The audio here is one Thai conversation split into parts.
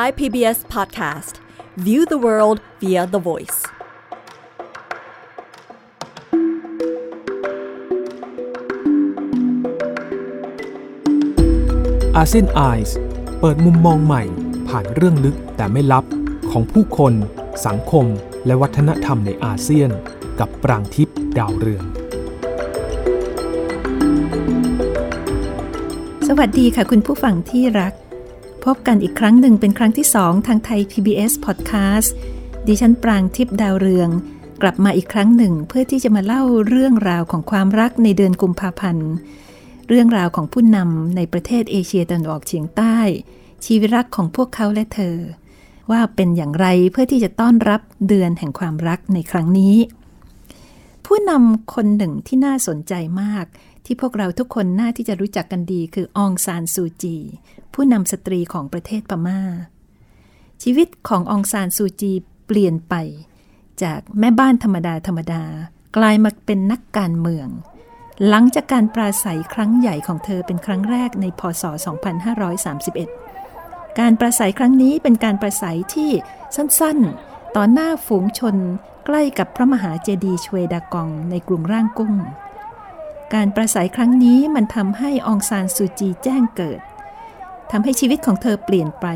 Thai PBS Podcast View the world via the voice ASEAN Eyes เปิดมุมมองใหม่ผ่านเรื่องลึกแต่ไม่ลับของผู้คนสังคมและวัฒนธรรมในอาเซียนกับปรางทิพย์ดาวเรืองสวัสดีค่ะคุณผู้ฟังที่รักพบกันอีกครั้งหนึ่งเป็นครั้งที่2ทางไทย PBS Podcast ดิฉันปรางทิพย์ดาวเรืองกลับมาอีกครั้งหนึ่งเพื่อที่จะมาเล่าเรื่องราวของความรักในเดือนกุมภาพันธ์เรื่องราวของผู้นำในประเทศเอเชียตะวันออกเฉียงใต้ชีวิตรักของพวกเขาและเธอว่าเป็นอย่างไรเพื่อที่จะต้อนรับเดือนแห่งความรักในครั้งนี้ผู้นำคนหนึ่งที่น่าสนใจมากที่พวกเราทุกคนน่าที่จะรู้จักกันดีคืออองซานซูจีผู้นำสตรีของประเทศพม่าชีวิตของอองซานซูจีเปลี่ยนไปจากแม่บ้านธรรมดากลายมาเป็นนักการเมืองหลังจากการปราศัยครั้งใหญ่ของเธอเป็นครั้งแรกในพ.ศ. 2531การปราศัยครั้งนี้เป็นการปราศัยที่สั้นๆต่อหน้าฝูงชนใกล้กับพระมหาเจดีย์ชเวดากองในกรุงร่างกุ้งการปราศัยครั้งนี้มันทำให้อองซานซูจีแจ้งเกิดทำให้ชีวิตของเธอเปลี่ยนไป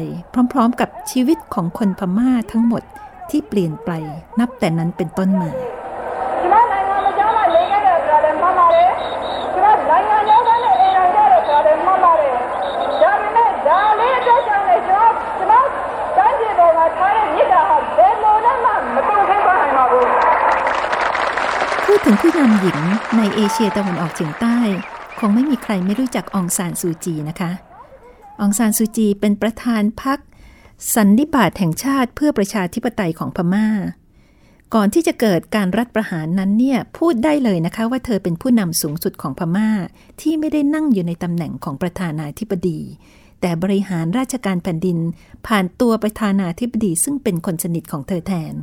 พร้อมๆกับชีวิตของคนพม่าทั้งหมดที่เปลี่ยนไปนับแต่นั้นเป็นต้นมาพูดถึงผู้นำหญิงในเอเชียตะวันออกเฉียงใต้คงไม่มีใครไม่รู้จักอองซานซูจีนะคะอองซานซูจีเป็นประธานพรรคสันนิบาตแห่งชาติเพื่อประชาธิปไตยของพม่าก่อนที่จะเกิดการรัฐประหารนั้นเนี่ยพูดได้เลยนะคะว่าเธอเป็นผู้นำสูงสุดของพม่าที่ไม่ได้นั่งอยู่ในตำแหน่งของประธานาธิบดีแต่บริหารราชการแผ่นดินผ่านตัวประธานาธิบดีซึ่งเป็นคนสนิทของเธอแทน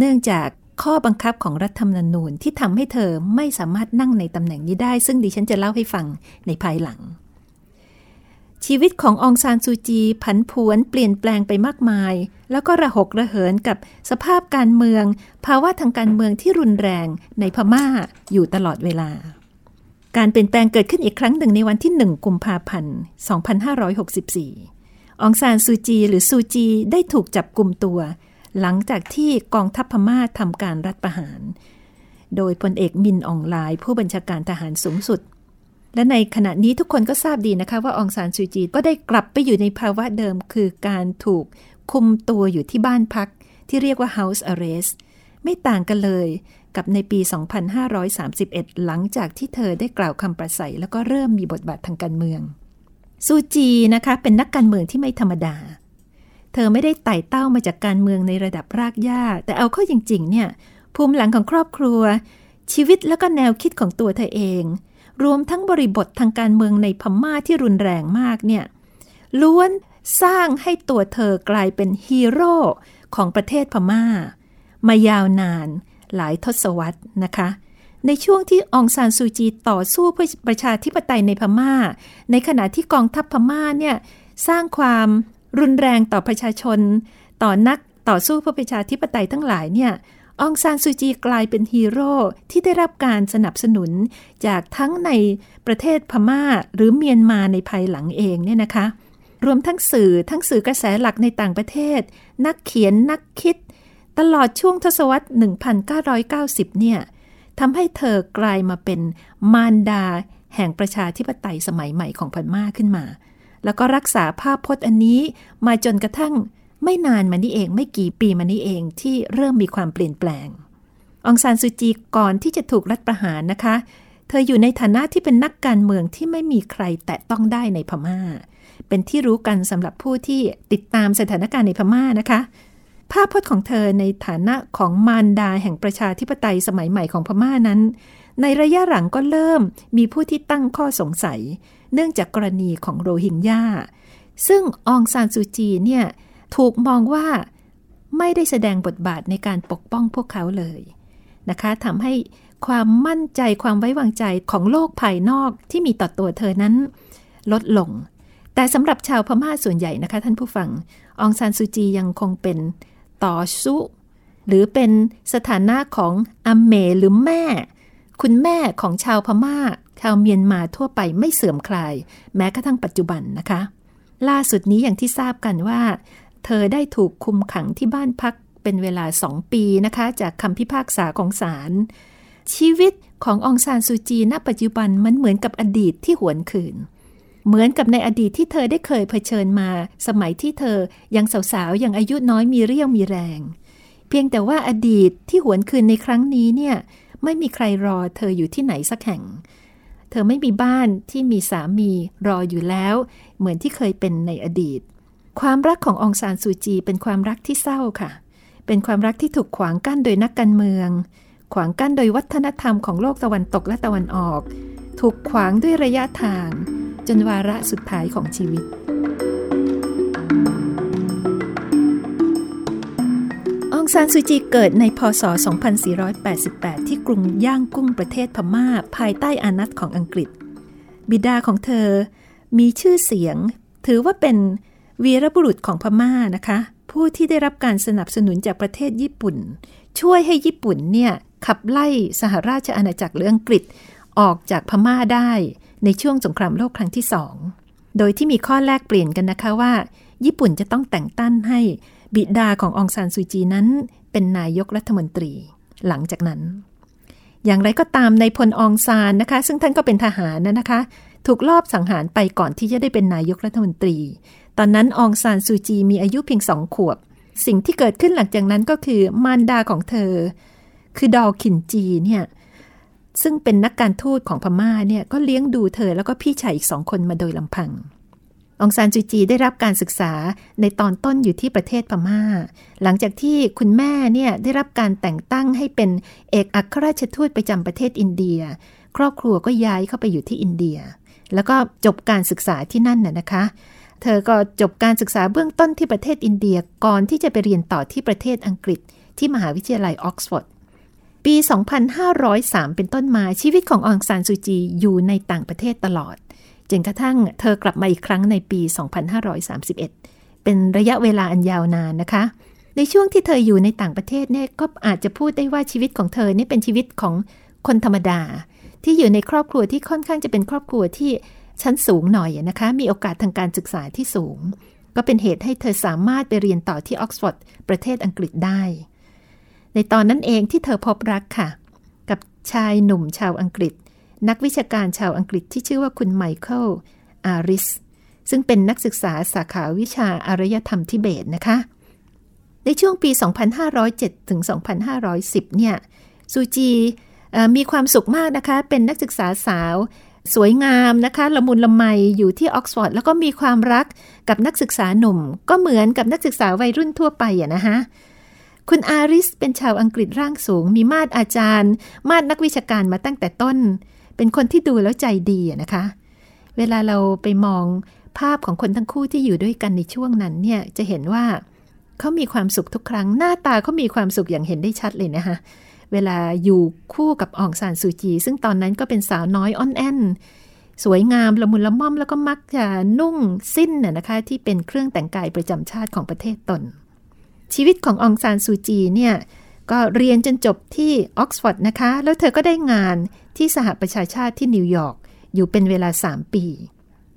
เนื่องจากข้อบังคับของรัฐธรรมนูญที่ทำให้เธอไม่สามารถนั่งในตำแหน่งนี้ได้ซึ่งดิฉันจะเล่าให้ฟังในภายหลังชีวิตของอองซานซูจีผันผวนเปลี่ยนแปลงไปมากมายแล้วก็ระหกระเหินกับสภาพการเมืองภาวะทางการเมืองที่รุนแรงในพม่าอยู่ตลอดเวลาการเปลี่ยนแปลงเกิดขึ้นอีกครั้งหนึ่งในวันที่1กุมภาพันธ์2564อองซานซูจีหรือซูจีได้ถูกจับกุมตัวหลังจากที่กองทัพพม่าทำการรัฐประหารโดยพลเอกมินอองไลน์ผู้บัญชาการทหารสูงสุดและในขณะนี้ทุกคนก็ทราบดีนะคะว่าอองซานซูจีก็ได้กลับไปอยู่ในภาวะเดิมคือการถูกคุมตัวอยู่ที่บ้านพักที่เรียกว่า House Arrest ไม่ต่างกันเลยกับในปี 2531 หลังจากที่เธอได้กล่าวคำปราศัยแล้วก็เริ่มมีบทบาททางการเมืองซูจีนะคะเป็นนักการเมืองที่ไม่ธรรมดาเธอไม่ได้ไต่เต้ามาจากการเมืองในระดับรากหญ้าแต่เอาเข้าจริงๆเนี่ยภูมิหลังของครอบครัวชีวิตแล้วก็แนวคิดของตัวเธอเองรวมทั้งบริบททางการเมืองในพม่าที่รุนแรงมากเนี่ยล้วนสร้างให้ตัวเธอกลายเป็นฮีโร่ของประเทศพม่ามายาวนานหลายทศวรรษนะคะในช่วงที่อองซานซูจีต่อสู้เพื่อประชาธิปไตยในพม่าในขณะที่กองทัพพม่าเนี่ยสร้างความรุนแรงต่อประชาชนต่อนักต่อสู้เพื่อประชาธิปไตยทั้งหลายเนี่ยอองซานซูจีกลายเป็นฮีโร่ที่ได้รับการสนับสนุนจากทั้งในประเทศพม่าหรือเมียนมาในภายหลังเองเนี่ยนะคะรวมทั้งสื่อกระแสหลักในต่างประเทศนักเขียนนักคิดตลอดช่วงทศวรรษ 1990 เนี่ยทำให้เธอกลายมาเป็นมารดาแห่งประชาธิปไตยสมัยใหม่ของพม่าขึ้นมาแล้วก็รักษาภาพพจน์อันนี้มาจนกระทั่งไม่นานมานี้เองไม่กี่ปีมานี้เองที่เริ่มมีความเปลี่ยนแปลงอองซานซูจีก่อนที่จะถูกรัฐประหารนะคะเธออยู่ในฐานะที่เป็นนักการเมืองที่ไม่มีใครแตะต้องได้ในพม่าเป็นที่รู้กันสำหรับผู้ที่ติดตามสถานการณ์ในพม่านะคะภาพพจน์ของเธอในฐานะของมารดาแห่งประชาธิปไตยสมัยใหม่ของพม่านั้นในระยะหลังก็เริ่มมีผู้ที่ตั้งข้อสงสัยเนื่องจากกรณีของโรฮิงญาซึ่งอองซานซูจีเนี่ยถูกมองว่าไม่ได้แสดงบทบาทในการปกป้องพวกเขาเลยนะคะทำให้ความมั่นใจความไว้วางใจของโลกภายนอกที่มีต่อตัวเธอนั้นลดลง แต่สำหรับชาวพม่าส่วนใหญ่นะคะท่านผู้ฟังองซานซูจียังคงเป็นต่อซุหรือเป็นสถานะของอาเมหรือแม่คุณแม่ของชาวพม่าชาวเมียนมาทั่วไปไม่เสื่อมคลายแม้กระทั่งปัจจุบันนะคะล่าสุดนี้อย่างที่ทราบกันว่าเธอได้ถูกคุมขังที่บ้านพักเป็นเวลา2 ปีนะคะจากคำพิพากษาของศาลชีวิตขององซานซูจีณปัจจุบันมันเหมือนกับอดีตที่หวนคืนเหมือนกับในอดีตที่เธอได้เคยเผชิญมาสมัยที่เธอยังสาวๆยังอายุน้อยมีเรี่ยวมีแรงเพียงแต่ว่าอดีตที่หวนคืนในครั้งนี้เนี่ยไม่มีใครรอเธออยู่ที่ไหนสักแห่งเธอไม่มีบ้านที่มีสามีรออยู่แล้วเหมือนที่เคยเป็นในอดีตความรักขององซานซูจีเป็นความรักที่เศร้าค่ะเป็นความรักที่ถูกขวางกั้นโดยนักการเมืองขวางกั้นโดยวัฒนธรรมของโลกตะวันตกและตะวันออกถูกขวางด้วยระยะทางจนวาระสุดท้ายของชีวิตองซานซูจีเกิดในพ.ศ. 2488ที่กรุงย่างกุ้งประเทศพม่าภายใต้อานัตของอังกฤษบิดาของเธอมีชื่อเสียงถือว่าเป็นวีรบุรุษของพม่านะคะผู้ที่ได้รับการสนับสนุนจากประเทศญี่ปุ่นช่วยให้ญี่ปุ่นเนี่ยขับไล่สหราชอาณาจักรหรืออังกฤษออกจากพม่าได้ในช่วงสงครามโลกครั้งที่2โดยที่มีข้อแลกเปลี่ยนกันนะคะว่าญี่ปุ่นจะต้องแต่งตั้งให้บิดาขององซานซูจีนั้นเป็นนายกรัฐมนตรีหลังจากนั้นอย่างไรก็ตามนายพลองซานนะคะซึ่งท่านก็เป็นทหารนะคะถูกลอบสังหารไปก่อนที่จะได้เป็นนายกรัฐมนตรีตอนนั้นองซานซูจีมีอายุเพียง2 ขวบสิ่งที่เกิดขึ้นหลังจากนั้นก็คือมารดาของเธอคือดอคินจีเนี่ยซึ่งเป็นนักการทูตของพม่าเนี่ยก็เลี้ยงดูเธอแล้วก็พี่ชายอีก2 คนมาโดยลำพังองซานซูจีได้รับการศึกษาในตอนต้นอยู่ที่ประเทศพม่าหลังจากที่คุณแม่เนี่ยได้รับการแต่งตั้งให้เป็นเอกอัครราชทูตประจำประเทศอินเดียครอบครัวก็ย้ายเข้าไปอยู่ที่อินเดียแล้วก็จบการศึกษาที่นั่นนะคะเธอก็จบการศึกษาเบื้องต้นที่ประเทศอินเดียก่อนที่จะไปเรียนต่อที่ประเทศอังกฤษที่มหาวิทยาลัยออกซฟอร์ดปี2503เป็นต้นมาชีวิตขององซานซูจีอยู่ในต่างประเทศตลอดจนกระทั่งเธอกลับมาอีกครั้งในปี2531เป็นระยะเวลาอันยาวนานนะคะในช่วงที่เธออยู่ในต่างประเทศเนี่ยก็อาจจะพูดได้ว่าชีวิตของเธอนี่เป็นชีวิตของคนธรรมดาที่อยู่ในครอบครัวที่ค่อนข้างจะเป็นครอบครัวที่ชั้นสูงหน่อยนะคะมีโอกาสทางการศึกษาที่สูงก็เป็นเหตุให้เธอสามารถไปเรียนต่อที่ออกซฟอร์ดประเทศอังกฤษได้ในตอนนั้นเองที่เธอพบรักค่ะกับชายหนุ่มชาวอังกฤษนักวิชาการชาวอังกฤษที่ชื่อว่าคุณไมเคิลอาริสซึ่งเป็นนักศึกษาสาขาวิชาอารยธรรมทิเบตนะคะในช่วงปี2507ถึง2510เนี่ยซูจีมีความสุขมากนะคะเป็นนักศึกษาสาวสวยงามนะคะละมุนละไมอยู่ที่ออกซฟอร์ดแล้วก็มีความรักกับนักศึกษาหนุ่มก็เหมือนกับนักศึกษาวัยรุ่นทั่วไปนะคะคุณอาริสเป็นชาวอังกฤษร่างสูงมีมาดอาจารย์มาดนักวิชาการมาตั้งแต่ต้นเป็นคนที่ดูแล้วใจดีนะคะเวลาเราไปมองภาพของคนทั้งคู่ที่อยู่ด้วยกันในช่วงนั้นเนี่ยจะเห็นว่าเขามีความสุขทุกครั้งหน้าตาเขามีความสุขอย่างเห็นได้ชัดเลยนะคะเวลาอยู่คู่กับองซานซูจีซึ่งตอนนั้นก็เป็นสาวน้อยอ่อนแอสวยงามละมุนละม่อมแล้วก็มักจะนุ่งสิ้นนะคะที่เป็นเครื่องแต่งกายประจำชาติของประเทศตนชีวิตขององซานซูจีเนี่ยก็เรียนจนจบที่ออกซฟอร์ดนะคะแล้วเธอก็ได้งานที่สหประชาชาติที่นิวยอร์กอยู่เป็นเวลา3 ปี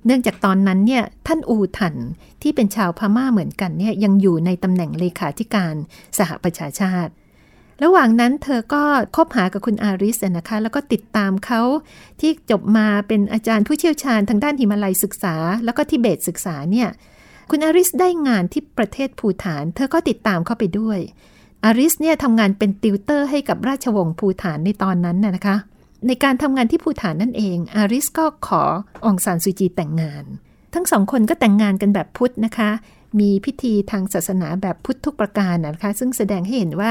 เนื่องจากตอนนั้นเนี่ยท่านอูทันที่เป็นชาวพม่าเหมือนกันเนี่ยยังอยู่ในตำแหน่งเลขาธิการสหประชาชาติระหว่างนั้นเธอก็คบหากับคุณอาริสนะคะแล้วก็ติดตามเขาที่จบมาเป็นอาจารย์ผู้เชี่ยวชาญทางด้านหิมาลัยศึกษาแล้วก็ทิเบตศึกษาเนี่ยคุณอาริสได้งานที่ประเทศภูฏานเธอก็ติดตามเข้าไปด้วยอาริสเนี่ยทำงานเป็นติวเตอร์ให้กับราชวงศ์ภูฏานในตอนนั้นนะคะในการทำงานที่ภูฏานนั่นเองอาริสก็ขอองซานซูจีแต่งงานทั้ง2 คนก็แต่งงานกันแบบพุทธนะคะมีพิธีทางศาสนาแบบพุทธทุกประการนะคะซึ่งแสดงให้เห็นว่า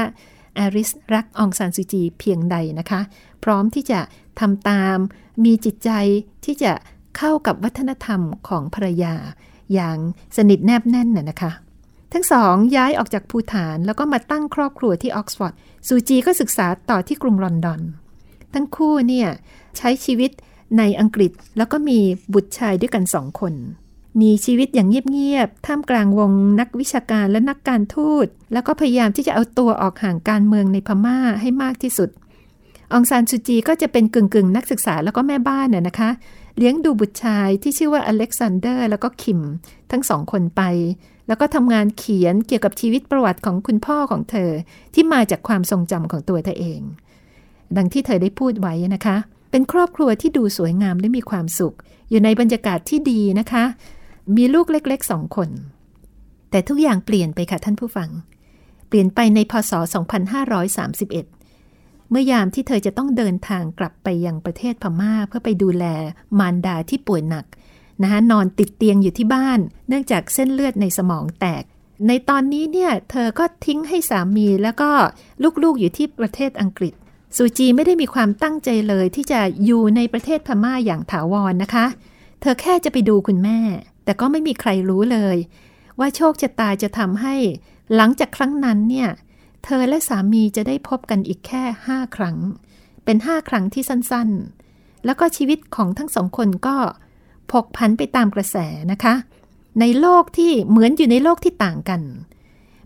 อาริสรักองซานซูจีเพียงใดนะคะพร้อมที่จะทำตามมีจิตใจที่จะเข้ากับวัฒนธรรมของภรรยาอย่างสนิทแนบแน่นนะคะทั้ง2ย้ายออกจากภูฏานแล้วก็มาตั้งครอบครัวที่ออกซฟอร์ดซูจีก็ศึกษาต่อที่กรุงลอนดอนทั้งคู่เนี่ยใช้ชีวิตในอังกฤษแล้วก็มีบุตรชายด้วยกัน2 คน มีชีวิตอย่างเงียบๆท่ามกลางวงนักวิชาการและนักการทูตแล้วก็พยายามที่จะเอาตัวออกห่างการเมืองในพม่าให้มากที่สุดองซานซูจีก็จะเป็นกึ่งๆนักศึกษาแล้วก็แม่บ้านน่ะนะคะเลี้ยงดูบุตรชายที่ชื่อว่าอเล็กซานเดอร์แล้วก็คิมทั้งสองคนไปแล้วก็ทำงานเขียนเกี่ยวกับชีวิตประวัติของคุณพ่อของเธอที่มาจากความทรงจำของตัวเธอเองดังที่เธอได้พูดไว้นะคะเป็นครอบครัวที่ดูสวยงามและมีความสุขอยู่ในบรรยากาศที่ดีนะคะมีลูกเล็กๆ2คนแต่ทุกอย่างเปลี่ยนไปค่ะท่านผู้ฟังเปลี่ยนไปในพ.ศ. 2531เมื่อยามที่เธอจะต้องเดินทางกลับไปยังประเทศพม่าเพื่อไปดูแลมารดาที่ป่วยหนักนะคะนอนติดเตียงอยู่ที่บ้านเนื่องจากเส้นเลือดในสมองแตกในตอนนี้เนี่ยเธอก็ทิ้งให้สามีแล้วก็ลูกๆอยู่ที่ประเทศอังกฤษซูจีไม่ได้มีความตั้งใจเลยที่จะอยู่ในประเทศพม่าอย่างถาวรนะคะเธอแค่จะไปดูคุณแม่แต่ก็ไม่มีใครรู้เลยว่าโชคชะตาจะทำให้หลังจากครั้งนั้นเนี่ยเธอและสามีจะได้พบกันอีกแค่5ครั้งเป็น5ครั้งที่สั้นๆแล้วก็ชีวิตของทั้งสองคนก็ผกผันไปตามกระแสนะคะในโลกที่เหมือนอยู่ในโลกที่ต่างกัน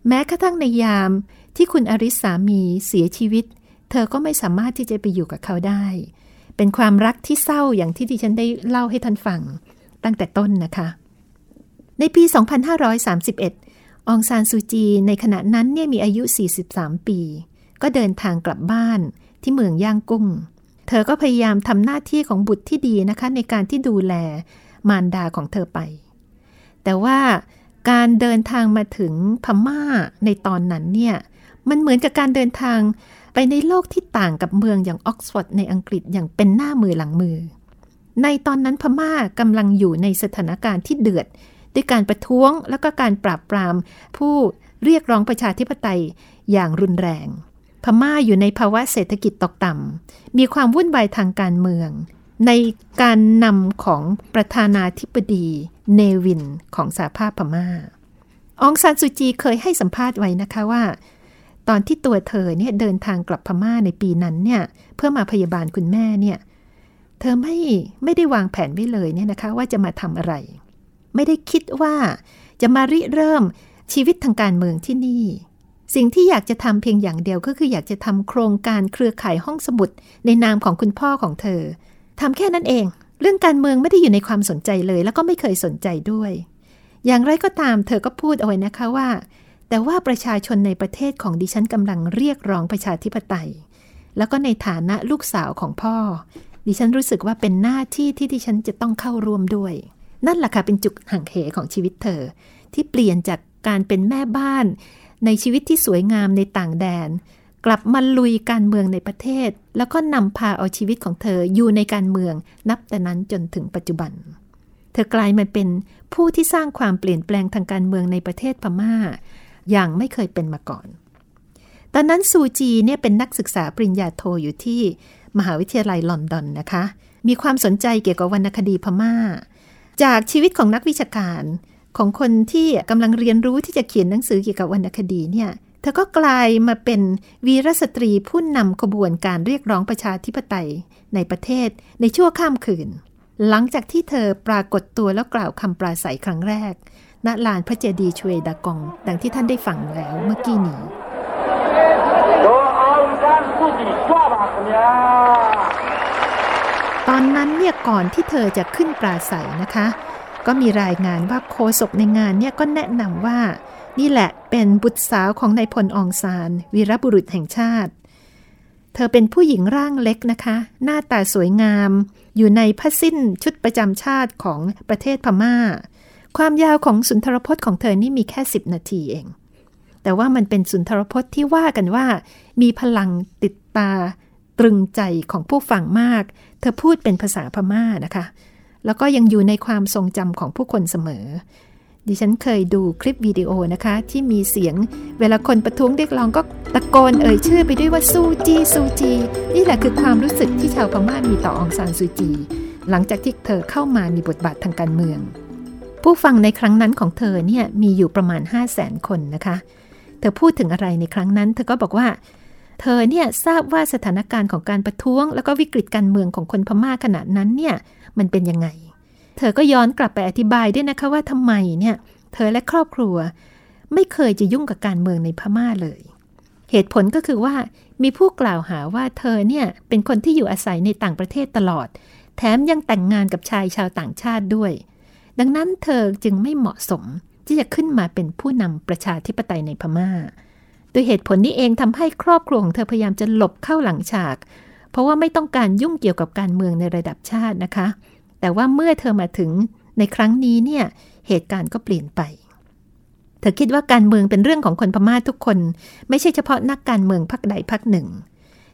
แม้กระทั่งในยามที่คุณอริสสามีเสียชีวิตเธอก็ไม่สามารถที่จะไปอยู่กับเขาได้เป็นความรักที่เศร้าอย่างที่ดิฉันได้เล่าให้ท่านฟังตั้งแต่ต้นนะคะในปี2531อองซานซูจีในขณะนั้นเนี่ยมีอายุ43ปีก็เดินทางกลับบ้านที่เมืองย่างกุ้งเธอก็พยายามทำหน้าที่ของบุตรที่ดีนะคะในการที่ดูแลมารดาของเธอไปแต่ว่าการเดินทางมาถึงพม่าในตอนนั้นเนี่ยมันเหมือนกับการเดินทางไปในโลกที่ต่างกับเมืองอย่างออกซฟอร์ดในอังกฤษอย่างเป็นหน้ามือหลังมือในตอนนั้นพม่ากำลังอยู่ในสถานการณ์ที่เดือดด้วยการประท้วงแล้วก็การปราบปรามผู้เรียกร้องประชาธิปไตยอย่างรุนแรงพม่าอยู่ในภาวะเศรษฐกิจตกต่ำมีความวุ่นวายทางการเมืองในการนำของประธานาธิบดีเนวินของสหภาพพม่าองซานซูจีเคยให้สัมภาษณ์ไว้นะคะว่าตอนที่ตัวเธอเนี่ยเดินทางกลับพม่าในปีนั้นเนี่ยเพื่อมาพยาบาลคุณแม่เนี่ยเธอไม่ได้วางแผนไว้เลยเนี่ยนะคะว่าจะมาทำอะไรไม่ได้คิดว่าจะมาริเริ่มชีวิตทางการเมืองที่นี่สิ่งที่อยากจะทำเพียงอย่างเดียวก็คืออยากจะทำโครงการเครือข่ายห้องสมุดในนามของคุณพ่อของเธอทำแค่นั้นเองเรื่องการเมืองไม่ได้อยู่ในความสนใจเลยแล้วก็ไม่เคยสนใจด้วยอย่างไรก็ตามเธอก็พูดเอาไว้นะคะว่าแต่ว่าประชาชนในประเทศของดิฉันกำลังเรียกร้องประชาธิปไตยแล้วก็ในฐานะลูกสาวของพ่อดิฉันรู้สึกว่าเป็นหน้าที่ที่ดิฉันจะต้องเข้าร่วมด้วยนั่นแหละค่ะเป็นจุดหักเหของชีวิตเธอที่เปลี่ยนจากการเป็นแม่บ้านในชีวิตที่สวยงามในต่างแดนกลับมาลุยการเมืองในประเทศแล้วก็นำพาเอาชีวิตของเธออยู่ในการเมืองนับแต่นั้นจนถึงปัจจุบันเธอกลายมาเป็นผู้ที่สร้างความเปลี่ยนแปลงทางการเมืองในประเทศพม่าอย่างไม่เคยเป็นมาก่อนตอนนั้นซูจีเนี่ยเป็นนักศึกษาปริญญาโทอยู่ที่มหาวิทยาลัยลอนดอนนะคะมีความสนใจเกี่ยวกับวรรณคดีพม่าจากชีวิตของนักวิชาการของคนที่กำลังเรียนรู้ที่จะเขียนหนังสือเกี่ยวกับวรรณคดีเนี่ยเธอก็กลายมาเป็นวีรสตรีผู้นำขบวนการเรียกร้องประชาธิปไตยในประเทศในชั่วข้ามคืนหลังจากที่เธอปรากฏตัวแล้วกล่าวคำปราศัยครั้งแรกณลานพระเจดีย์ชเวดากองดังที่ท่านได้ฟังแล้วเมื่อกี้นี้ตอนนั้นเนี่ยก่อนที่เธอจะขึ้นปราศัยนะคะก็มีรายงานว่าโฆษกในงานเนี่ยก็แนะนำว่านี่แหละเป็นบุตรสาวของนายพลอองซานวีรบุรุษแห่งชาติเธอเป็นผู้หญิงร่างเล็กนะคะหน้าตาสวยงามอยู่ในผ้าสิ้นชุดประจำชาติของประเทศพม่าความยาวของสุนทรพจน์ของเธอนี่มีแค่10นาทีเองแต่ว่ามันเป็นสุนทรพจน์ที่ว่ากันว่ามีพลังติดตาตรึงใจของผู้ฟังมากเธอพูดเป็นภาษาพม่านะคะแล้วก็ยังอยู่ในความทรงจำของผู้คนเสมอดิฉันเคยดูคลิปวิดีโอนะคะที่มีเสียงเวลาคนประท้วงเรียกร้องก็ตะโกนเอ่ยชื่อไปด้วยว่าซูจีซูจีนี่แหละคือความรู้สึกที่ชาวพม่ามีต่ออองซานซูจีหลังจากที่เธอเข้ามามีบทบาททางการเมืองผู้ฟังในครั้งนั้นของเธอเนี่ยมีอยู่ประมาณ 500,000 คนนะคะเธอพูดถึงอะไรในครั้งนั้นเธอก็บอกว่าเธอเนี่ยทราบว่าสถานการณ์ของการประท้วงแล้วก็วิกฤตการเมืองของคนพม่าขณะนั้นเนี่ยมันเป็นยังไง เธอก็ย้อนกลับไปอธิบายด้วยนะคะว่าทำไมเนี่ยเธอและครอบครัวไม่เคยจะยุ่งกับการเมืองในพม่าเลยเหตุผลก็คือว่ามีผู้กล่าวหาว่าเธอเนี่ยเป็นคนที่อยู่อาศัยในต่างประเทศตลอดแถมยังแต่งงานกับชายชาวต่างชาติด้วยดังนั้นเธอจึงไม่เหมาะสมที่จะขึ้นมาเป็นผู้นำประชาธิปไตยในพม่าโดยเหตุผลนี้เองทำให้ครอบครัวของเธอพยายามจะหลบเข้าหลังฉากเพราะว่าไม่ต้องการยุ่งเกี่ยวกับการเมืองในระดับชาตินะคะแต่ว่าเมื่อเธอมาถึงในครั้งนี้เนี่ยเหตุการณ์ก็เปลี่ยนไปเธอคิดว่าการเมืองเป็นเรื่องของคนพม่าทุกคนไม่ใช่เฉพาะนักการเมืองพรรคใดพรรคหนึ่ง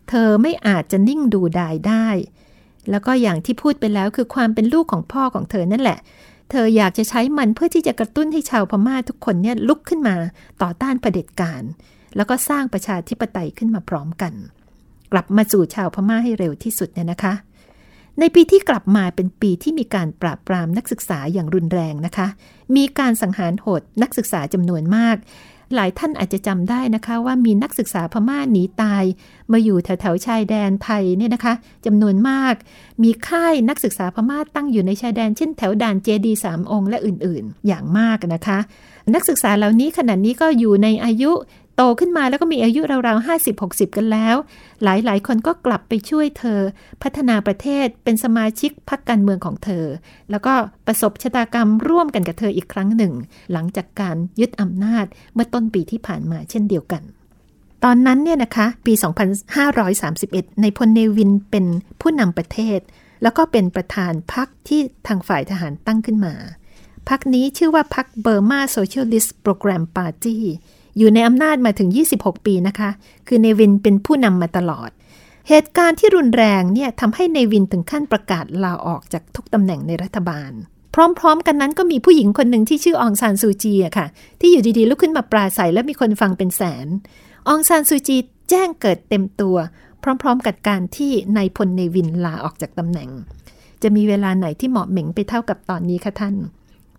เธอไม่อาจจะนิ่งดูดายได้แล้วก็อย่างที่พูดไปแล้วคือความเป็นลูกของพ่อของเธอนั่นแหละเธออยากจะใช้มันเพื่อที่จะกระตุ้นให้ชาวพม่าทุกคนเนี่ยลุกขึ้นมาต่อต้านเผด็จการแล้วก็สร้างประชาธิปไตยขึ้นมาพร้อมกันกลับมาสู่ชาวพม่าให้เร็วที่สุดเนี่ยนะคะในปีที่กลับมาเป็นปีที่มีการปราบปรามนักศึกษาอย่างรุนแรงนะคะมีการสังหารโหดนักศึกษาจำนวนมากหลายท่านอาจจะจำได้นะคะว่ามีนักศึกษาพม่าหนีตายมาอยู่แถวๆชายแดนไทยเนี่ยนะคะจำนวนมากมีค่ายนักศึกษาพม่าตั้งอยู่ในชายแดนเช่นแถวด่านเจดีย์3องค์และอื่นๆอย่างมากนะคะนักศึกษาเหล่านี้ขณะนี้ก็อยู่ในอายุโตขึ้นมาแล้วก็มีอายุราวๆ 50-60 กันแล้วหลายๆคนก็กลับไปช่วยเธอพัฒนาประเทศเป็นสมาชิกพรรคการเมืองของเธอแล้วก็ประสบชะตากรรมร่วมกันกับเธออีกครั้งหนึ่งหลังจากการยึดอำนาจเมื่อต้นปีที่ผ่านมาเช่นเดียวกันตอนนั้นเนี่ยนะคะปี 2531 ในพลเนวินเป็นผู้นำประเทศแล้วก็เป็นประธานพรรคที่ทางฝ่ายทหารตั้งขึ้นมาพรรคนี้ชื่อว่าพรรค Burma Socialist Program Partyอยู่ในอำนาจมาถึง26ปีนะคะคือเนวินเป็นผู้นำมาตลอดเหตุการณ์ที่รุนแรงเนี่ยทำให้เนวินถึงขั้นประกาศลาออกจากทุกตำแหน่งในรัฐบาลพร้อมๆกันนั้นก็มีผู้หญิงคนหนึ่งที่ชื่ออองซานซูจีอะค่ะที่อยู่ดีๆลุกขึ้นมาปราศัยและมีคนฟังเป็นแสนอองซานซูจีแจ้งเกิดเต็มตัวพร้อมๆกับการที่นายพลเนวินลาออกจากตำแหน่งจะมีเวลาไหนที่เหมาะเหม่งไปเท่ากับตอนนี้คะท่าน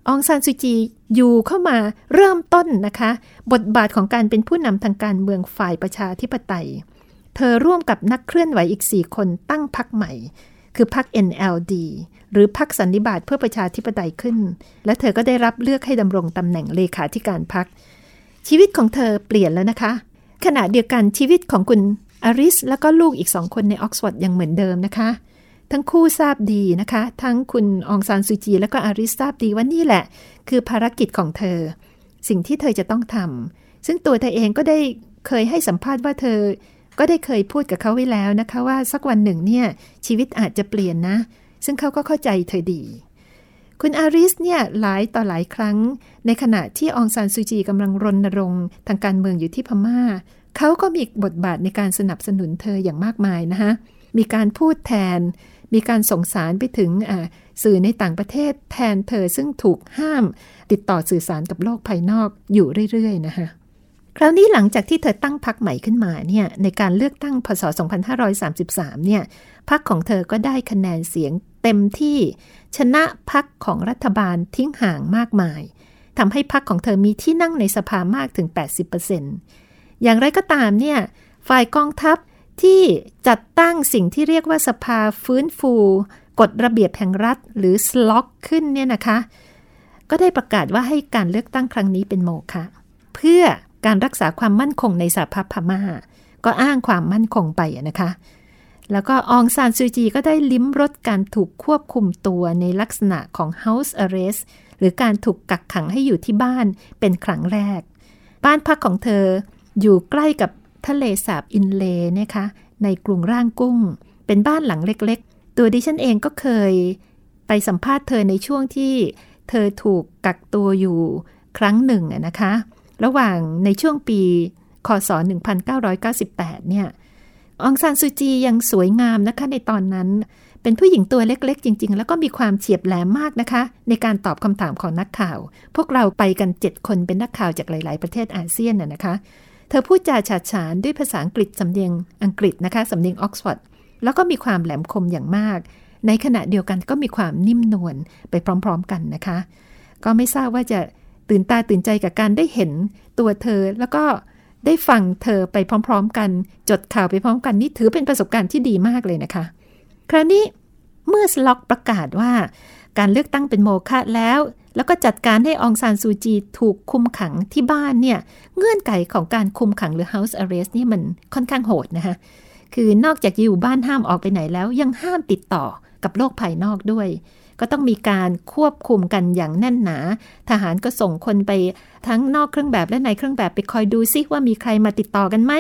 อองซานซูจีอยู่เข้ามาเริ่มต้นนะคะบทบาทของการเป็นผู้นำทางการเมืองฝ่ายประชาธิปไตยเธอร่วมกับนักเคลื่อนไหวอีก4คนตั้งพรรคใหม่คือพรรค NLD หรือพรรคสันนิบาตเพื่อประชาธิปไตยขึ้นและเธอก็ได้รับเลือกให้ดำรงตำแหน่งเลขาธิการพรรคชีวิตของเธอเปลี่ยนแล้วนะคะขณะเดียวกันชีวิตของคุณอาริสและก็ลูกอีก2คนในออกซฟอร์ดยังเหมือนเดิมนะคะทั้งคู่ทราบดีนะคะทั้งคุณอองซานซูจีและก็อาริสทราบดีว่านี่แหละคือภารกิจของเธอสิ่งที่เธอจะต้องทำซึ่งตัวเธอเองก็ได้เคยให้สัมภาษณ์ว่าเธอก็ได้เคยพูดกับเขาไว้แล้วนะคะว่าสักวันหนึ่งเนี่ยชีวิตอาจจะเปลี่ยนนะซึ่งเขาก็เข้าใจเธอดีคุณอาริสเนี่ยหลายต่อหลายครั้งในขณะที่อองซานซูจีกำลังรณรงค์ทางการเมืองอยู่ที่พม่าเขาก็มีบทบาทในการสนับสนุนเธออย่างมากมายนะคะมีการพูดแทนมีการส่งสารไปถึงสื่อในต่างประเทศแทนเธอซึ่งถูกห้ามติดต่อสื่อสารกับโลกภายนอกอยู่เรื่อยๆนะคะคราวนี้หลังจากที่เธอตั้งพรรคใหม่ขึ้นมาเนี่ยในการเลือกตั้งพ.ศ. 2533เนี่ยพรรคของเธอก็ได้คะแนนเสียงเต็มที่ชนะพรรคของรัฐบาลทิ้งห่างมากมายทำให้พรรคของเธอมีที่นั่งในสภามากถึง 80% อย่างไรก็ตามเนี่ยฝ่ายกองทัพที่จัดตั้งสิ่งที่เรียกว่าสภาฟื้นฟูกฎระเบียบแห่งรัฐหรือสล็อกขึ้นเนี่ยนะคะก็ได้ประกาศว่าให้การเลือกตั้งครั้งนี้เป็นโมฆะเพื่อการรักษาความมั่นคงในสหภาพพม่าก็อ้างความมั่นคงไปนะคะแล้วก็อองซานซูจีก็ได้ลิ้มรสการถูกควบคุมตัวในลักษณะของ House Arrest หรือการถูกกักขังให้อยู่ที่บ้านเป็นครั้งแรกบ้านพักของเธออยู่ใกล้กับทะเลสาบอินเลย์นะคะในกรุงร่างกุ้งเป็นบ้านหลังเล็กๆตัวดิฉันเองก็เคยไปสัมภาษณ์เธอในช่วงที่เธอถูกกักตัวอยู่ครั้งหนึ่งนะคะระหว่างในช่วงปีค.ศ. 1998เนี่ยอองซานซูจียังสวยงามนะคะในตอนนั้นเป็นผู้หญิงตัวเล็กๆจริงๆแล้วก็มีความเฉียบแหลมมากนะคะในการตอบคำถามของนักข่าวพวกเราไปกัน7คนเป็นนักข่าวจากหลายๆประเทศอาเซียนนะคะเธอพูดจาฉาดฉานด้วยภาษาอังกฤษสำเนียงอังกฤษนะคะสำเนียงออกซฟอร์ดแล้วก็มีความแหลมคมอย่างมากในขณะเดียวกันก็มีความนิ่มนวลไปพร้อมๆกันนะคะก็ไม่ทราบว่าจะตื่นตาตื่นใจกับการได้เห็นตัวเธอแล้วก็ได้ฟังเธอไปพร้อมๆกันจดข่าวไปพร้อมกันนี่ถือเป็นประสบการณ์ที่ดีมากเลยนะคะคราวนี้เมื่อสล็อกประกาศว่า การเลือกตั้งเป็นโมฆะแล้วแล้วก็จัดการให้องซานซูจีถูกคุมขังที่บ้านเนี่ยเงื่อนไขของการคุมขังหรือ House Arrest นี่มันค่อนข้างโหดนะคะคือนอกจากอยู่บ้านห้ามออกไปไหนแล้วยังห้ามติดต่อกับโลกภายนอกด้วยก็ต้องมีการควบคุมกันอย่างแน่นหนาทหารก็ส่งคนไปทั้งนอกเครื่องแบบและในเครื่องแบบไปคอยดูซิว่ามีใครมาติดต่อกันไหม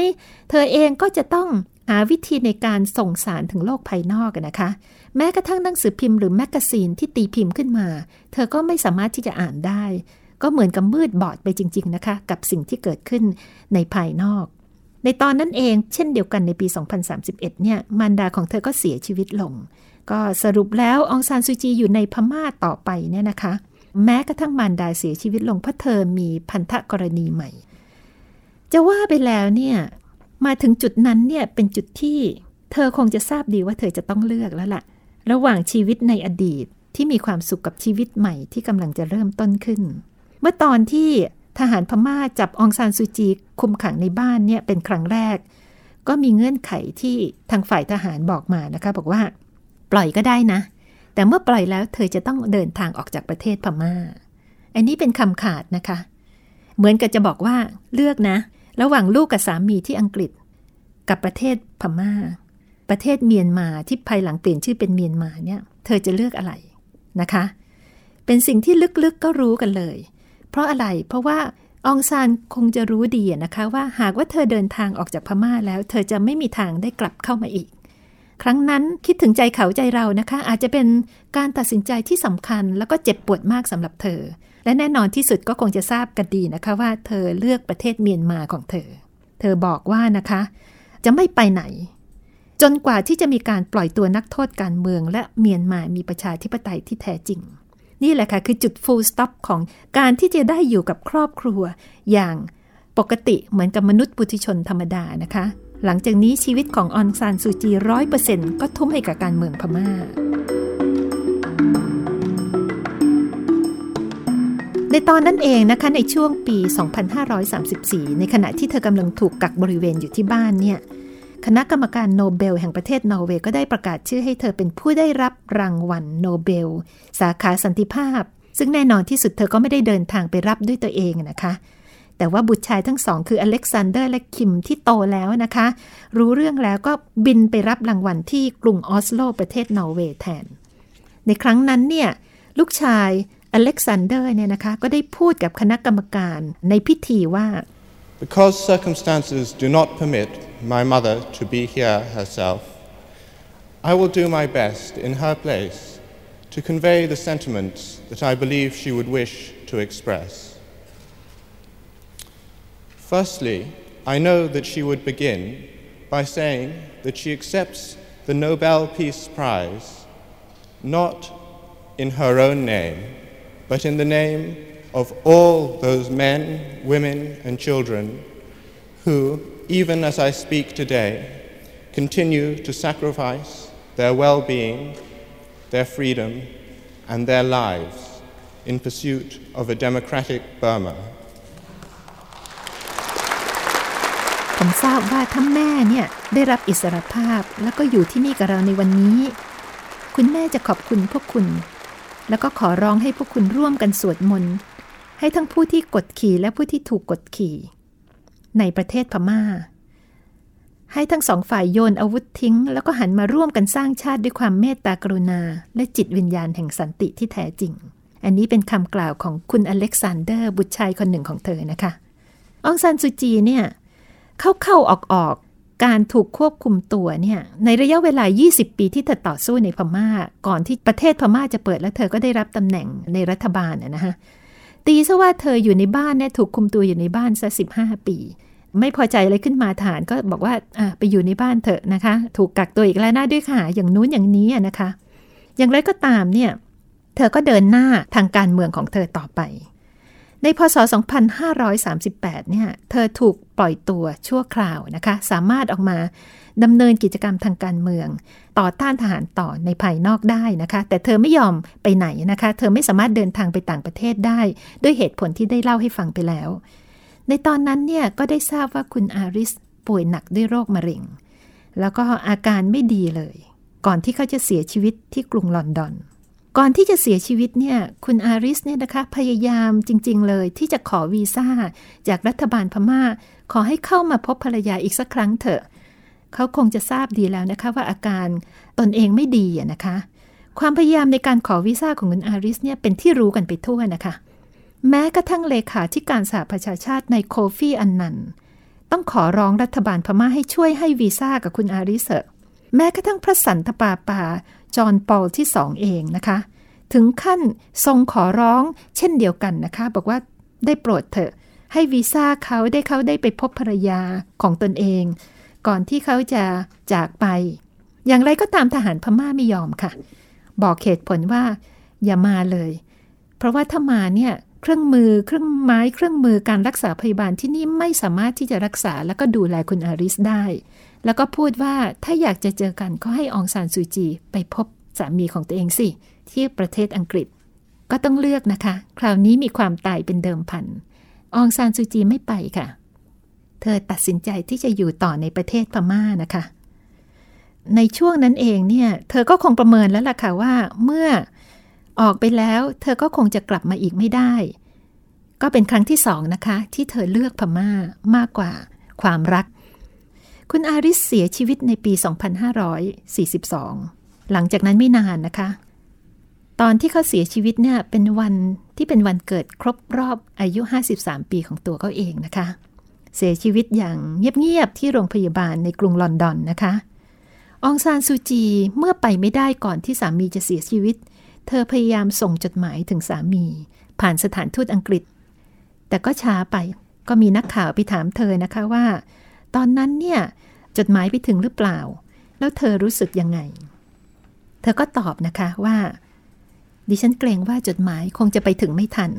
เธอเองก็จะต้องหาวิธีในการส่งสารถึงโลกภายนอกนะคะแม้กระทั่งหนังสือพิมพ์หรือแมกกาซีนที่ตีพิมพ์ขึ้นมาเธอก็ไม่สามารถที่จะอ่านได้ก็เหมือนกับมืดบอดไปจริงๆนะคะกับสิ่งที่เกิดขึ้นในภายนอกในตอนนั้นเองเช่นเดียวกันในปี 2031 เนี่ยมารดาของเธอก็เสียชีวิตลงก็สรุปแล้วองซานซูจีอยู่ในพม่าต่อไปเนี่ยนะคะแม้กระทั่งมารดาเสียชีวิตลงเพราะเธอมีพันธกรณีใหม่จะว่าไปแล้วเนี่ยมาถึงจุดนั้นเนี่ยเป็นจุดที่เธอคงจะทราบดีว่าเธอจะต้องเลือกแล้วล่ะระหว่างชีวิตในอดีตที่มีความสุขกับชีวิตใหม่ที่กำลังจะเริ่มต้นขึ้นเมื่อตอนที่ทหารพม่าจับองซานซูจีคุมขังในบ้านเนี่ยเป็นครั้งแรกก็มีเงื่อนไขที่ทางฝ่ายทหารบอกมานะคะบอกว่าปล่อยก็ได้นะแต่เมื่อปล่อยแล้วเธอจะต้องเดินทางออกจากประเทศพม่าอันนี้เป็นคำขาดนะคะเหมือนกับจะบอกว่าเลือกนะระหว่างลูกกับสามีที่อังกฤษกับประเทศพม่าประเทศเมียนมาที่ภายหลังเปลี่ยนชื่อเป็นเมียนมาเนี่ยเธอจะเลือกอะไรนะคะเป็นสิ่งที่ลึกๆก็รู้กันเลยเพราะอะไรเพราะว่าองซานคงจะรู้ดีนะคะว่าหากว่าเธอเดินทางออกจากพม่าแล้วเธอจะไม่มีทางได้กลับเข้ามาอีกครั้งนั้นคิดถึงใจเขาใจเรานะคะอาจจะเป็นการตัดสินใจที่สำคัญแล้วก็เจ็บปวดมากสำหรับเธอและแน่นอนที่สุดก็คงจะทราบกันดีนะคะว่าเธอเลือกประเทศเมียนมาของเธอเธอบอกว่านะคะจะไม่ไปไหนจนกว่าที่จะมีการปล่อยตัวนักโทษการเมืองและเมียนมามีประชาธิปไตยที่แท้จริงนี่แหละค่ะคือจุด full stop ของการที่จะได้อยู่กับครอบครัวอย่างปกติเหมือนกับมนุษย์ปุถุชนธรรมดานะคะหลังจากนี้ชีวิตขององซานซูจี 100% ก็ทุ่มให้กับการเมืองพม่าในตอนนั้นเองนะคะในช่วงปี 2534 ในขณะที่เธอกำลังถูกกักบริเวณอยู่ที่บ้านเนี่ยคณะกรรมการโนเบลแห่งประเทศนอร์เวย์ก็ได้ประกาศชื่อให้เธอเป็นผู้ได้รับรางวัลโนเบลสาขาสันติภาพซึ่งแน่นอนที่สุดเธอก็ไม่ได้เดินทางไปรับด้วยตัวเองนะคะแต่ว่าบุตรชายทั้งสองคืออเล็กซานเดอร์และคิมที่โตแล้วนะคะรู้เรื่องแล้วก็บินไปรับรางวัลที่กรุงออสโลประเทศนอร์เวย์แทนในครั้งนั้นเนี่ยลูกชายอเล็กซานเดอร์เนี่ยนะคะก็ได้พูดกับคณะกรรมการในพิธีว่า Because circumstances do not permit my mother to be here herself, I will do my best in her place to convey the sentiments that I believe she would wish to express. Firstly, I know that she would begin by saying that she accepts the Nobel Peace Prize not in her own name.But in the name of all those men, women, and children who, even as I speak today, continue to sacrifice their well-being, their freedom, and their lives in pursuit of a democratic Burma. ผมทราบว่าถ้าแม่เนี่ยได้รับอิสรภาพแล้วก็อยู่ที่นี่กับเราในวันนี้คุณแม่จะขอบคุณพวกคุณแล้วก็ขอร้องให้พวกคุณร่วมกันสวดมนต์ให้ทั้งผู้ที่กดขี่และผู้ที่ถูกกดขี่ในประเทศพม่าให้ทั้งสองฝ่ายโยนอาวุธทิ้งแล้วก็หันมาร่วมกันสร้างชาติด้วยความเมตตากรุณาและจิตวิญญาณแห่งสันติที่แท้จริงอันนี้เป็นคำกล่าวของคุณอเล็กซานเดอร์บุตรชายคนหนึ่งของเธอนะคะองซานซูจีเนี่ยเข้าออกการถูกควบคุมตัวเนี่ยในระยะเวลา20ปีที่เธอต่อสู้ในพม่าก่อนที่ประเทศพม่าจะเปิดแล้วเธอก็ได้รับตำแหน่งในรัฐบาลนะฮะตีซะว่าเธออยู่ในบ้านเนี่ยถูกคุมตัวอยู่ในบ้านซะ15ปีไม่พอใจอะไรขึ้นมาทหารก็บอกว่าไปอยู่ในบ้านเถอะนะคะถูกกักตัวอีกแล้วนะด้วยค่ะอย่างนู้นอย่างนี้นะคะอย่างไรก็ตามเนี่ยเธอก็เดินหน้าทางการเมืองของเธอต่อไปในพ.ศ. 2538 เนี่ยเธอถูกปล่อยตัวชั่วคราวนะคะสามารถออกมาดำเนินกิจกรรมทางการเมืองต่อต้านทหารต่อในภายนอกได้นะคะแต่เธอไม่ยอมไปไหนนะคะเธอไม่สามารถเดินทางไปต่างประเทศได้ด้วยเหตุผลที่ได้เล่าให้ฟังไปแล้วในตอนนั้นเนี่ยก็ได้ทราบว่าคุณอาริสป่วยหนักด้วยโรคมะเร็งแล้วก็อาการไม่ดีเลยก่อนที่เขาจะเสียชีวิตที่กรุงลอนดอน ก่อนที่จะเสียชีวิตเนี่ยคุณอาริสเนี่ยนะคะพยายามจริงๆเลยที่จะขอวีซ่าจากรัฐบาลพม่าขอให้เข้ามาพบภรรยาอีกสักครั้งเถอะเขาคงจะทราบดีแล้วนะคะว่าอาการตนเองไม่ดีนะคะความพยายามในการขอวีซ่าของคุณอาริสเนี่ยเป็นที่รู้กันไปทั่วนะคะแม้กระทั่งเลขาธิการสหประชาชาติในโคฟีอันนันต้องขอร้องรัฐบาลพม่าให้ช่วยให้วีซ่ากับคุณอาริสแม้กระทั่งพระสันตะปาปาจอห์นปอลที่2เองนะคะถึงขั้นทรงขอร้องเช่นเดียวกันนะคะบอกว่าได้โปรดเถอะให้วีซ่าเขาได้ไปพบภรรยาของตนเองก่อนที่เขาจะจากไปอย่างไรก็ตามทหารพม่าไม่ยอมค่ะบอกเหตุผลว่าอย่ามาเลยเพราะว่าถ้ามาเนี่ยเครื่องมือการรักษาพยาบาลที่นี่ไม่สามารถที่จะรักษาแล้วก็ดูแลคุณอาริสได้แล้วก็พูดว่าถ้าอยากจะเจอกันก็ให้อองซานซูจีไปพบสามีของตัวเองสิที่ประเทศอังกฤษก็ต้องเลือกนะคะคราวนี้มีความตายเป็นเดิมพันอองซานซูจีไม่ไปค่ะเธอตัดสินใจที่จะอยู่ต่อในประเทศพม่านะคะในช่วงนั้นเองเนี่ยเธอก็คงประเมินแล้วล่ะค่ะว่าเมื่อออกไปแล้วเธอก็คงจะกลับมาอีกไม่ได้ก็เป็นครั้งที่2นะคะที่เธอเลือกพม่ามากกว่าความรักคุณอาริสเสียชีวิตในปี2542หลังจากนั้นไม่นานนะคะตอนที่เขาเสียชีวิตเนี่ยเป็นวันที่เป็นวันเกิดครบรอบอายุ53ปีของตัวเขาเองนะคะเสียชีวิตอย่างเงียบๆที่โรงพยาบาลในกรุงลอนดอนนะคะอองซานซูจีเมื่อไปไม่ได้ก่อนที่สามีจะเสียชีวิตเธอพยายามส่งจดหมายถึงสามีผ่านสถานทูตอังกฤษแต่ก็ช้าไปก็มีนักข่าวไปถามเธอนะคะว่าตอนนั้นเนี่ยจดหมายไปถึงหรือเปล่าแล้วเธอรู้สึกยังไงเธอก็ตอบนะคะว่าดิฉันเกรงว่าจดหมายคงจะไปถึงไม่ทัน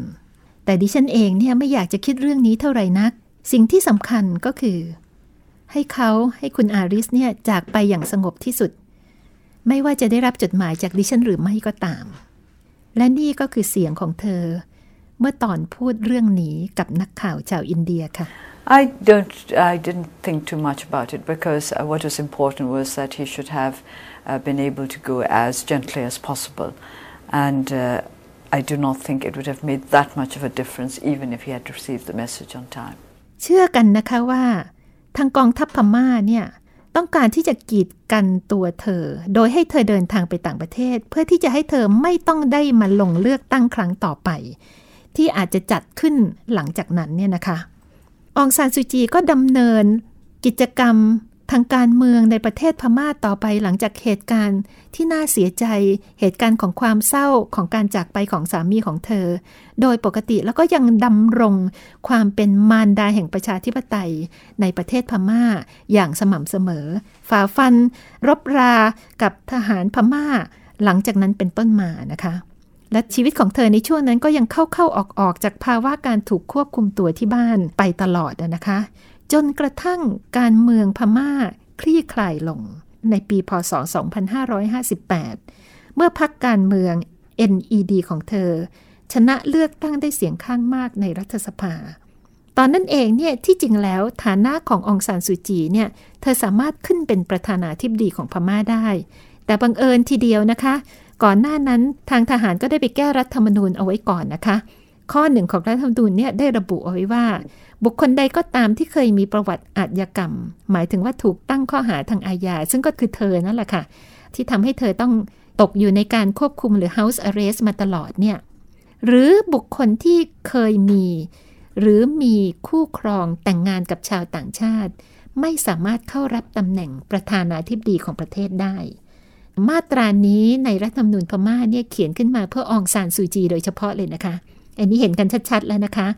แต่ดิฉันเองเนี่ยไม่อยากจะคิดเรื่องนี้เท่าไหร่นักสิ่งที่สำคัญก็คือให้คุณอาริสเนี่ยจากไปอย่างสงบที่สุดไม่ว่าจะได้รับจดหมายจากดิฉันหรือไม่ก็ตามและนี่ก็คือเสียงของเธอเมื่อตอนพูดเรื่องนี้กับนักข่าวชาวอินเดียค่ะ I didn't think too much about it because what was important was that he should have been able to go as gently as possible and I do not think it would have made that much of a difference even if he had received the message on time เชื่อกันนะคะว่าทางกองทัพพม่าเนี่ยต้องการที่จะกีดกันตัวเธอโดยให้เธอเดินทางไปต่างประเทศเพื่อที่จะให้เธอไม่ต้องได้มาลงเลือกตั้งครั้งต่อไปที่อาจจะจัดขึ้นหลังจากนั้นเนี่ยนะคะอองซานซูจีก็ดำเนินกิจกรรมทางการเมืองในประเทศพม่าต่อไปหลังจากเหตุการณ์ที่น่าเสียใจเหตุการณ์ของความเศร้าของการจากไปของสามีของเธอโดยปกติแล้วก็ยังดำรงความเป็นมารดาแห่งประชาธิปไตยในประเทศพม่าอย่างสม่ำเสมอฝ่าฟันรบรากับทหารพม่าหลังจากนั้นเป็นต้นมานะคะและชีวิตของเธอในช่วงนั้นก็ยังเข้าออกจากภาวะการถูกควบคุมตัวที่บ้านไปตลอดนะคะจนกระทั่งการเมืองพม่าคลี่คลายลงในปีพ.ศ. 2558เมื่อพรรคการเมือง NED ของเธอชนะเลือกตั้งได้เสียงข้างมากในรัฐสภาตอนนั้นเองเนี่ยที่จริงแล้วฐานะของอองซานซูจีเนี่ยเธอสามารถขึ้นเป็นประธานาธิบดีของพม่าได้แต่บังเอิญทีเดียวนะคะก่อนหน้านั้นทางทหารก็ได้ไปแก้รัฐธรรมนูญเอาไว้ก่อนนะคะข้อหนึ่งของรัฐธรรมนูญเนี่ยได้ระบุเอาไว้ว่าบุคคลใดก็ตามที่เคยมีประวัติอาชญากรรมหมายถึงว่าถูกตั้งข้อหาทางอาญาซึ่งก็คือเธอนั่นแหละค่ะที่ทำให้เธอต้องตกอยู่ในการควบคุมหรือ house arrest มาตลอดเนี่ยหรือบุคคลที่เคยมีหรือมีคู่ครองแต่งงานกับชาวต่างชาติไม่สามารถเข้ารับตำแหน่งประธานาธิบดีของประเทศได้มาตรานี้ในรัฐธรรมนูญพม่าเนี่ยเขียนขึ้นมาเพื่ออองซานซูจีโดยเฉพาะเลยนะคะอันนี้เห็นกันชัดๆแล้วนะคะ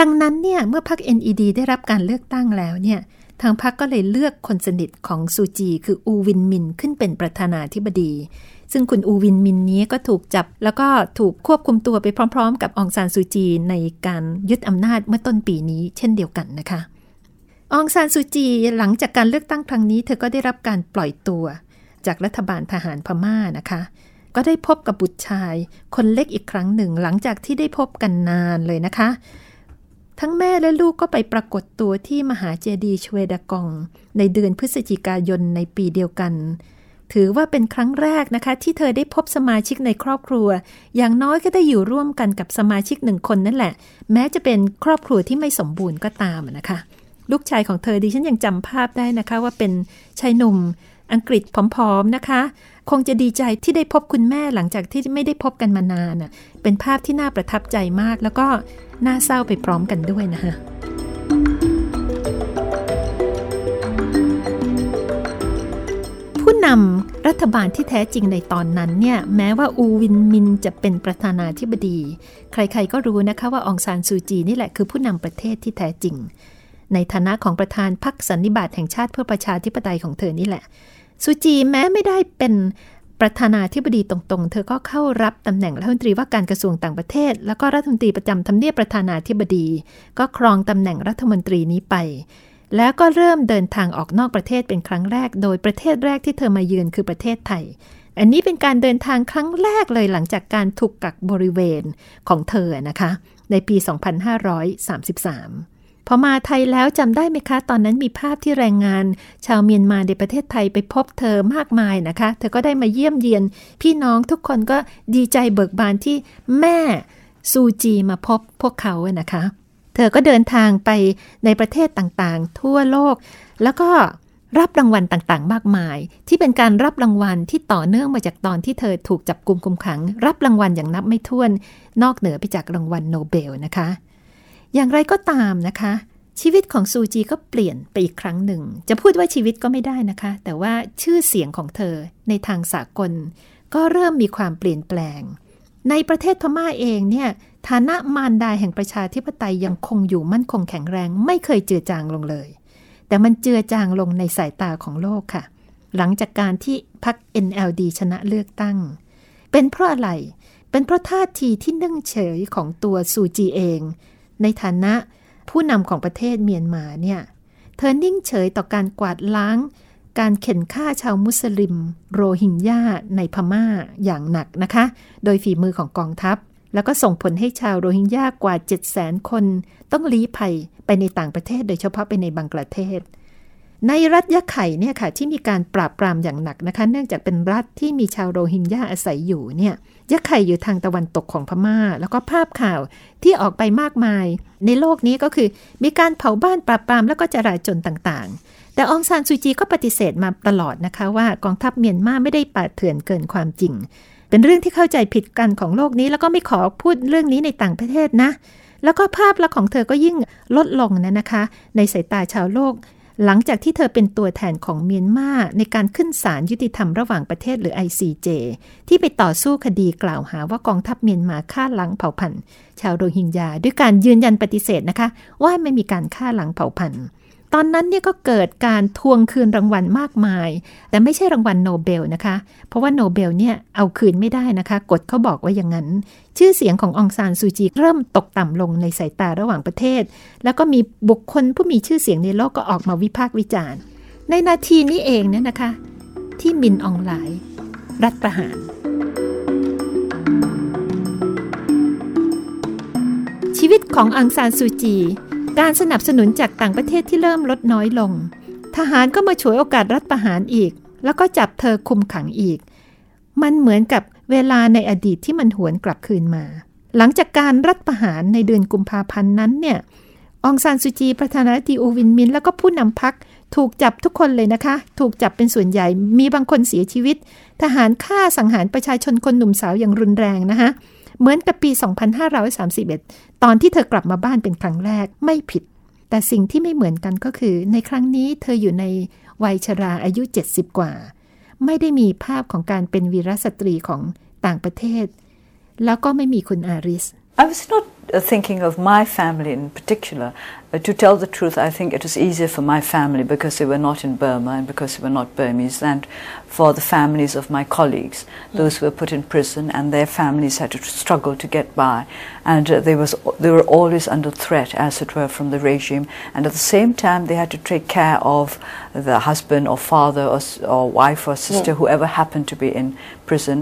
ดังนั้นเนี่ยเมื่อพรรค NED ได้รับการเลือกตั้งแล้วเนี่ยทางพรรคก็เลยเลือกคนสนิทของซูจีคืออูวินมินขึ้นเป็นประธานาธิบดีซึ่งคุณอูวินมินนี้ก็ถูกจับแล้วก็ถูกควบคุมตัวไปพร้อมๆกับอองซานซูจีในการยึดอำนาจเมื่อต้นปีนี้เช่นเดียวกันนะคะอองซานซูจีหลังจากการเลือกตั้งครั้งนี้เธอก็ได้รับการปล่อยตัวจากรัฐบาลทหารพม่านะคะก็ได้พบกับบุตรชายคนเล็กอีกครั้งหนึ่งหลังจากที่ได้พบกันนานเลยนะคะทั้งแม่และลูกก็ไปปรากฏตัวที่มหาเจดีย์ชเวดากองในเดือนพฤศจิกายนในปีเดียวกัน ถือว่าเป็นครั้งแรกนะคะที่เธอได้พบสมาชิกในครอบครัวอย่างน้อยก็ได้อยู่ร่วมกันกับสมาชิกหนึ่งคนนั่นแหละแม้จะเป็นครอบครัวที่ไม่สมบูรณ์ก็ตามนะคะลูกชายของเธอดิฉันยังจำภาพได้นะคะว่าเป็นชายหนุ่มอังกฤษผอมๆนะคะคงจะดีใจที่ได้พบคุณแม่หลังจากที่ไม่ได้พบกันมานานเป็นภาพที่น่าประทับใจมากแล้วก็น่าเศร้าไปพร้อมกันด้วยนะคะผู้นำรัฐบาลที่แท้จริงในตอนนั้นเนี่ยแม้ว่าอูวินมินจะเป็นประธานาธิบดีใครๆก็รู้นะคะว่าองซานซูจีนี่แหละคือผู้นำประเทศที่แท้จริงในฐานะของประธานพรรคสันนิบาตแห่งชาติเพื่อประชาธิปไตยของเธอนี่แหละซูจีแม้ไม่ได้เป็นประธานาธิบดีตรงๆเธอก็เข้ารับตำแหน่งรัฐมนตรีว่าการกระทรวงต่างประเทศแล้วก็รัฐมนตรีประจำทำเนียบประธานาธิบดีก็ครองตำแหน่งรัฐมนตรีนี้ไปแล้วก็เริ่มเดินทางออกนอกประเทศเป็นครั้งแรกโดยประเทศแรกที่เธอมาเยือนคือประเทศไทยอันนี้เป็นการเดินทางครั้งแรกเลยหลังจากการถูกกักบริเวณของเธอนะคะในปี 2533พอมาไทยแล้วจำได้ไหมคะตอนนั้นมีภาพที่แรงงานชาวเมียนมาในประเทศไทยไปพบเธอมากมายนะคะเธอก็ได้มาเยี่ยมเยียนพี่น้องทุกคนก็ดีใจเบิกบานที่แม่ซูจีมาพบพวกเขานะคะเธอก็เดินทางไปในประเทศต่างๆทั่วโลกแล้วก็รับรางวัลต่างๆมากมายที่เป็นการรับรางวัลที่ต่อเนื่องมาจากตอนที่เธอถูกจับกุมขังรับรางวัลอย่างนับไม่ถ้วนนอกเหนือไปจากรางวัลโนเบลนะคะอย่างไรก็ตามนะคะชีวิตของซูจีก็เปลี่ยนไปอีกครั้งหนึ่งจะพูดว่าชีวิตก็ไม่ได้นะคะแต่ว่าชื่อเสียงของเธอในทางสากลก็เริ่มมีความเปลี่ยนแปลงในประเทศพม่าเองเนี่ยฐานะมารดาแห่งประชาธิปไตยยังคงอยู่มั่นคงแข็งแรงไม่เคยเจือจางลงเลยแต่มันเจือจางลงในสายตาของโลกค่ะหลังจากการที่พรรค NLD ชนะเลือกตั้งเป็นเพราะอะไรเป็นเพราะท่าทีที่นิ่งเฉยของตัวซูจีเองในฐานะผู้นำของประเทศเมียนมาเนี่ยเธอนิ่งเฉยต่อการกวาดล้างการเข่นฆ่าชาวมุสลิมโรฮิงญาในพม่าอย่างหนักนะคะโดยฝีมือของกองทัพแล้วก็ส่งผลให้ชาวโรฮิงญากว่า 700,000 คนต้องลี้ภัยไปในต่างประเทศโดยเฉพาะไปในบังกลาเทศในรัฐยะไข่เนี่ยค่ะที่มีการปราบปรามอย่างหนักนะคะเนื่องจากเป็นรัฐที่มีชาวโรฮิงญาอาศัยอยู่เนี่ยยะไข่อยู่ทางตะวันตกของพม่าแล้วก็ภาพข่าวที่ออกไปมากมายในโลกนี้ก็คือมีการเผาบ้านปราบปรามแล้วก็จราจรต่างๆแต่องซานซูจีก็ปฏิเสธมาตลอดนะคะว่ากองทัพเมียนมาไม่ได้ป่าเถื่อนเกินความจริงเป็นเรื่องที่เข้าใจผิดกันของโลกนี้แล้วก็ไม่ขอพูดเรื่องนี้ในต่างประเทศนะแล้วก็ภาพลักษณ์ของเธอก็ยิ่งลดลงนะคะในสายตาชาวโลกหลังจากที่เธอเป็นตัวแทนของเมียนมาในการขึ้นศาลยุติธรรมระหว่างประเทศหรือ ICJ ที่ไปต่อสู้คดีกล่าวหาว่ากองทัพเมียนมาฆ่าล้างเผ่าพันธุ์ชาวโรฮิงญาด้วยการยืนยันปฏิเสธนะคะว่าไม่มีการฆ่าล้างเผ่าพันธุ์ตอนนั้นเนี่ยก็เกิดการทวงคืนรางวัลมากมายแต่ไม่ใช่รางวัลโนเบลนะคะเพราะว่าโนเบลเนี่ยเอาคืนไม่ได้นะคะกฎเขาบอกว่าอย่างนั้นชื่อเสียงขององซานซูจีเริ่มตกต่ำลงในสายตาระหว่างประเทศแล้วก็มีบุคคลผู้มีชื่อเสียงในโลกก็ออกมาวิพากษ์วิจารณ์ในนาทีนี้เองเนี่ยนะคะที่มินอองหลายรัฐประหารชีวิตขององซานซูจีการสนับสนุนจากต่างประเทศที่เริ่มลดน้อยลงทหารก็มาฉวยโอกาสรัฐประหารอีกแล้วก็จับเธอคุมขังอีกมันเหมือนกับเวลาในอดีตที่มันหวนกลับคืนมาหลังจากการรัฐประหารในเดือนกุมภาพันธ์นั้นเนี่ยองซานซูจีประธานาธิบดีอูวินมินแล้วก็ผู้นำพรรคถูกจับทุกคนเลยนะคะถูกจับเป็นส่วนใหญ่มีบางคนเสียชีวิตทหารฆ่าสังหารประชาชนคนหนุ่มสาวอย่างรุนแรงนะคะเหมือนกับปี 2531 ตอนที่เธอกลับมาบ้านเป็นครั้งแรกไม่ผิดแต่สิ่งที่ไม่เหมือนกันก็คือในครั้งนี้เธออยู่ในวัยชราอายุ70กว่าไม่ได้มีภาพของการเป็นวีรสตรีของต่างประเทศแล้วก็ไม่มีคุณอาริส I was not thinking of my family in particular. To tell the truth, I think it was easier for my family because they were not in Burma and because they were not Burmese than for the families of my colleagues. Those who were put in prison and their families had to struggle to get by. And they were always under threat, as it were, from the regime. And at the same time, they had to take care of the husband or father or wife or sister, whoever happened to be in prison.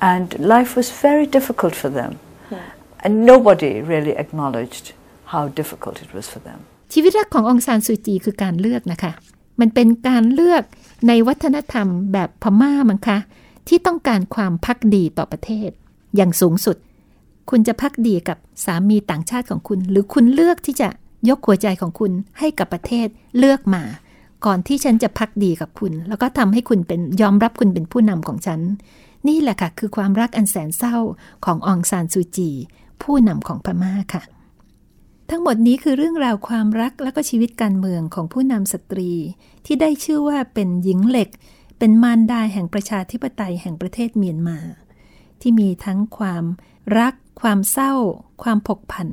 And life was very difficult for them.And nobody really acknowledged how difficult it was for them. ชีวิตแรกขององซานซูจีคือการเลือกนะคะมันเป็นการเลือก ในวัฒนธรรมแบบพม่ามั้งคะที่ต้องการความภักดีต่อประเทศอย่างสูงสุดคุณจะภักดีกับสามีต่างชาติของคุณหรือคุณเลือกที่จะยกหัวใจของคุณให้กับประเทศเลือกมาก่อนที่ฉันจะภักดีกับคุณแล้วก็ทำให้คุณเป็นยอมรับคุณเป็นผู้นำของฉันนี่แหละค่ะคือความรักอันแสนเศร้าขององซานซูจีผู้นำของพม่าค่ะทั้งหมดนี้คือเรื่องราวความรักและก็ชีวิตการเมืองของผู้นำสตรีที่ได้ชื่อว่าเป็นหญิงเหล็กเป็นมารดาแห่งประชาธิปไตยแห่งประเทศเมียนมาที่มีทั้งความรักความเศร้าความผกผัน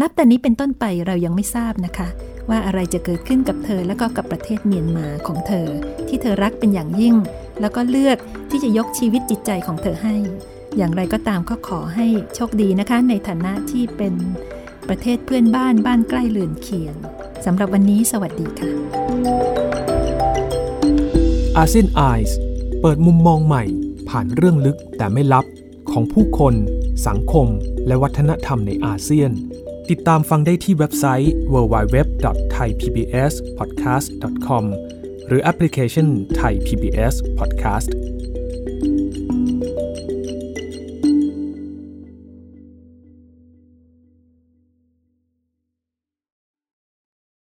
นับแต่นี้เป็นต้นไปเรายังไม่ทราบนะคะว่าอะไรจะเกิดขึ้นกับเธอและก็กับประเทศเมียนมาของเธอที่เธอรักเป็นอย่างยิ่งแล้วก็เลือกที่จะยกชีวิตจิตใจของเธอให้อย่างไรก็ตามก็ขอให้โชคดีนะคะในฐานะที่เป็นประเทศเพื่อนบ้านบ้านใกล้เรือนเคียงสำหรับวันนี้สวัสดีค่ะ ASEAN Eyes เปิดมุมมองใหม่ผ่านเรื่องลึกแต่ไม่ลับของผู้คนสังคมและวัฒนธรรมในอาเซียนติดตามฟังได้ที่เว็บไซต์ www.thaipbspodcast.com หรือแอปพลิเคชัน Thai PBS Podcast